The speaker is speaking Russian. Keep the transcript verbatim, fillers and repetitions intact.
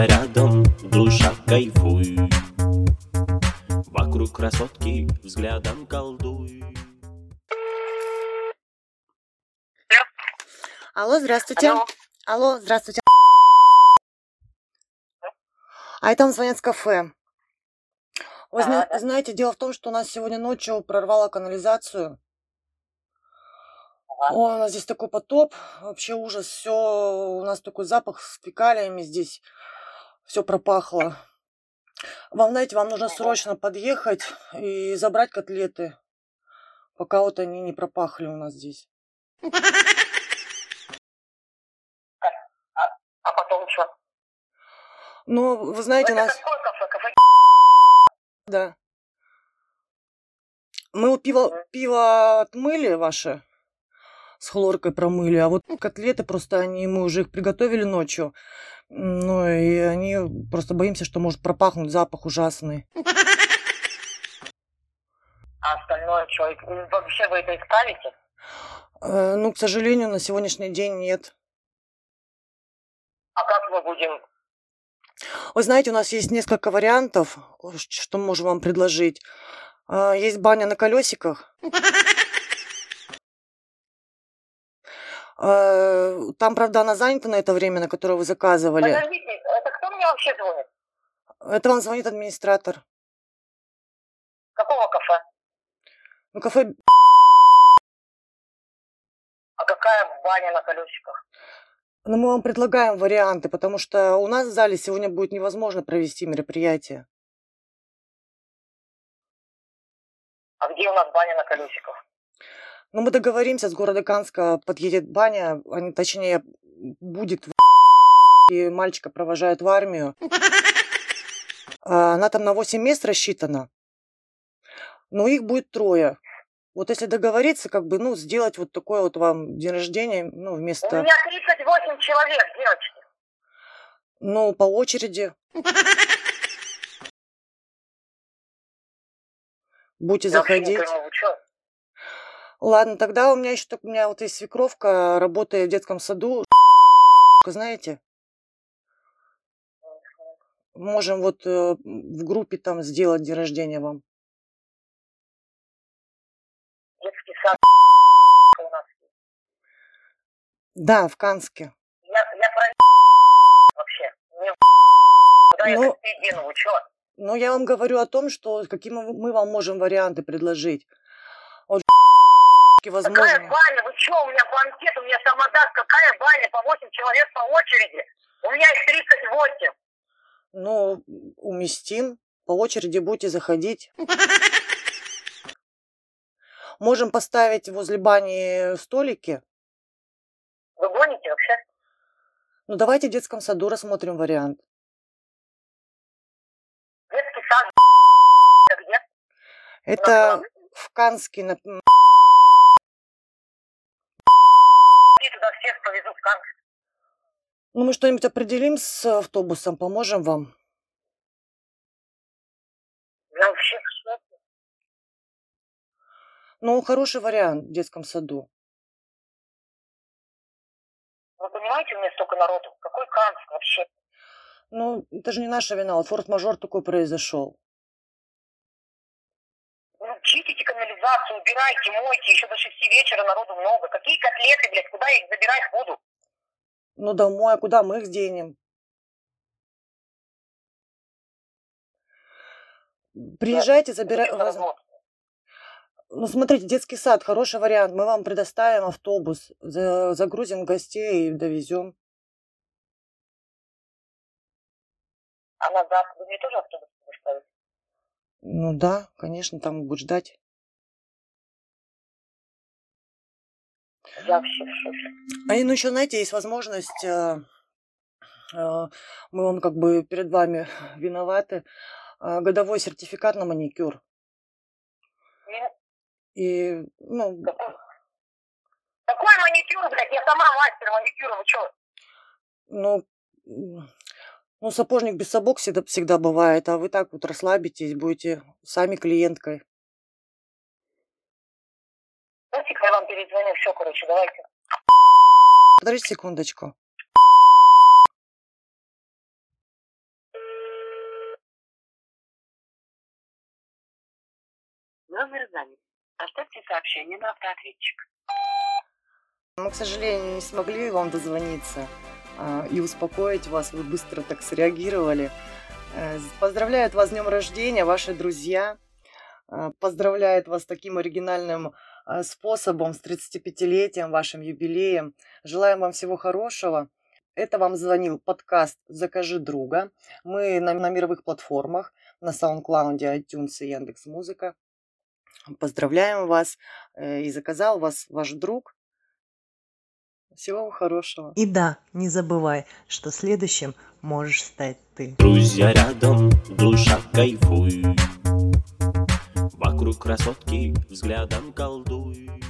я рядом, душа, кайфуй. Вокруг красотки взглядом колдуй. Алло, здравствуйте. Алло, Алло здравствуйте. А это вам звонят с кафе. Вы а, зна- да. знаете, дело в том, что у нас сегодня ночью прорвало канализацию. Ага. О, у нас здесь такой потоп, вообще ужас, все, у нас такой запах с фекалиями здесь, все пропахло. Вам, знаете, вам нужно срочно подъехать и забрать котлеты, пока вот они не пропахли у нас здесь. А потом что? Ну, вы знаете, у нас... Да. Мы у пива, mm-hmm. пиво отмыли ваше, с хлоркой промыли, а вот ну, котлеты просто, они, мы уже их приготовили ночью, ну и они, просто боимся, что может пропахнуть, запах ужасный. А остальное что, вообще вы это исправите? Э, ну, к сожалению, на сегодняшний день нет. А как мы будем... Вы знаете, у нас есть несколько вариантов, что мы можем вам предложить. Есть баня на колесиках. Там, правда, она занята на это время, на которое вы заказывали. Подождите, это кто мне вообще звонит? Это вам звонит администратор. Какого кафе? Ну, кафе... А какая баня на колесиках? Но мы вам предлагаем варианты, потому что у нас в зале сегодня будет невозможно провести мероприятие. А где у нас баня на колесиках? Ну, мы договоримся, с города Канска подъедет баня, они, точнее, будет в... и мальчика провожают в армию. Она там на восемь мест рассчитана, но их будет трое. Вот если договориться, как бы, ну, сделать вот такое вот вам день рождения, ну, вместо... У меня тридцать восемь человек, девочки. Ну, по очереди. Будете заходить. Ладно, тогда у меня еще так, у меня вот есть свекровка, работает в детском саду, знаете? Можем вот э, в группе там сделать день рождения вам. У нас. Да, в Канске. Я, я про вообще. Не в... Куда ну, я как передену, вы чё? Ну, я вам говорю о том, что какие мы, мы вам можем варианты предложить. Вот возможно. Какая баня? Вы чё? У меня банкет, у меня самодат. Какая баня? По восемь человек по очереди. У меня их тридцать восемь. Ну, уместим. По очереди будете заходить. Можем поставить возле бани столики. Вы гоните вообще? Ну, давайте в детском саду рассмотрим вариант. Детский сад, это где? Это в Канске. На... И туда всех повезу в Канск. Ну, мы что-нибудь определим с автобусом, поможем вам. Я вообще... Ну, хороший вариант в детском саду. Вы понимаете, у меня столько народу. Какой Канск вообще? Ну, это же не наша вина. Форс-мажор такой произошел. Ну, чистите канализацию, убирайте, мойте. Еще до шести вечера народу много. Какие котлеты, блядь, куда я их забирать буду? Ну, домой. А куда мы их денем? Приезжайте, да, забирайте. Воз... Ну, смотрите, детский сад, хороший вариант. Мы вам предоставим автобус, загрузим гостей и довезем. А назад вы мне тоже автобус предоставите? Ну да, конечно, там будет ждать. Я вообще в шоке. А, ну, еще, знаете, есть возможность, э, э, мы вам как бы перед вами виноваты, э, годовой сертификат на маникюр. И, ну... Какой? Какой маникюр, блядь? Я сама мастер маникюра, вы чё? Ну, ну, сапожник без сапог всегда, всегда бывает, а вы так вот расслабитесь, будете сами клиенткой. Давайте, я вам перезвоню, всё, короче, давайте. Подождите секундочку. Номер занят. Оставьте сообщение на автоответчик. Мы, к сожалению, не смогли вам дозвониться а, и успокоить вас. Вы быстро так среагировали. А, поздравляют вас с днем рождения, ваши друзья. А, поздравляют вас с таким оригинальным а, способом, с тридцатипятилетием, вашим юбилеем. Желаем вам всего хорошего. Это вам звонил подкаст «Закажи друга». Мы на, на мировых платформах, на SoundCloud, iTunes и Яндекс.Музыка. Поздравляем вас. И заказал вас ваш друг. Всего вам хорошего. И да, не забывай, что следующим можешь стать ты. Друзья рядом, душа кайфуй. Вокруг красотки взглядом колдуй.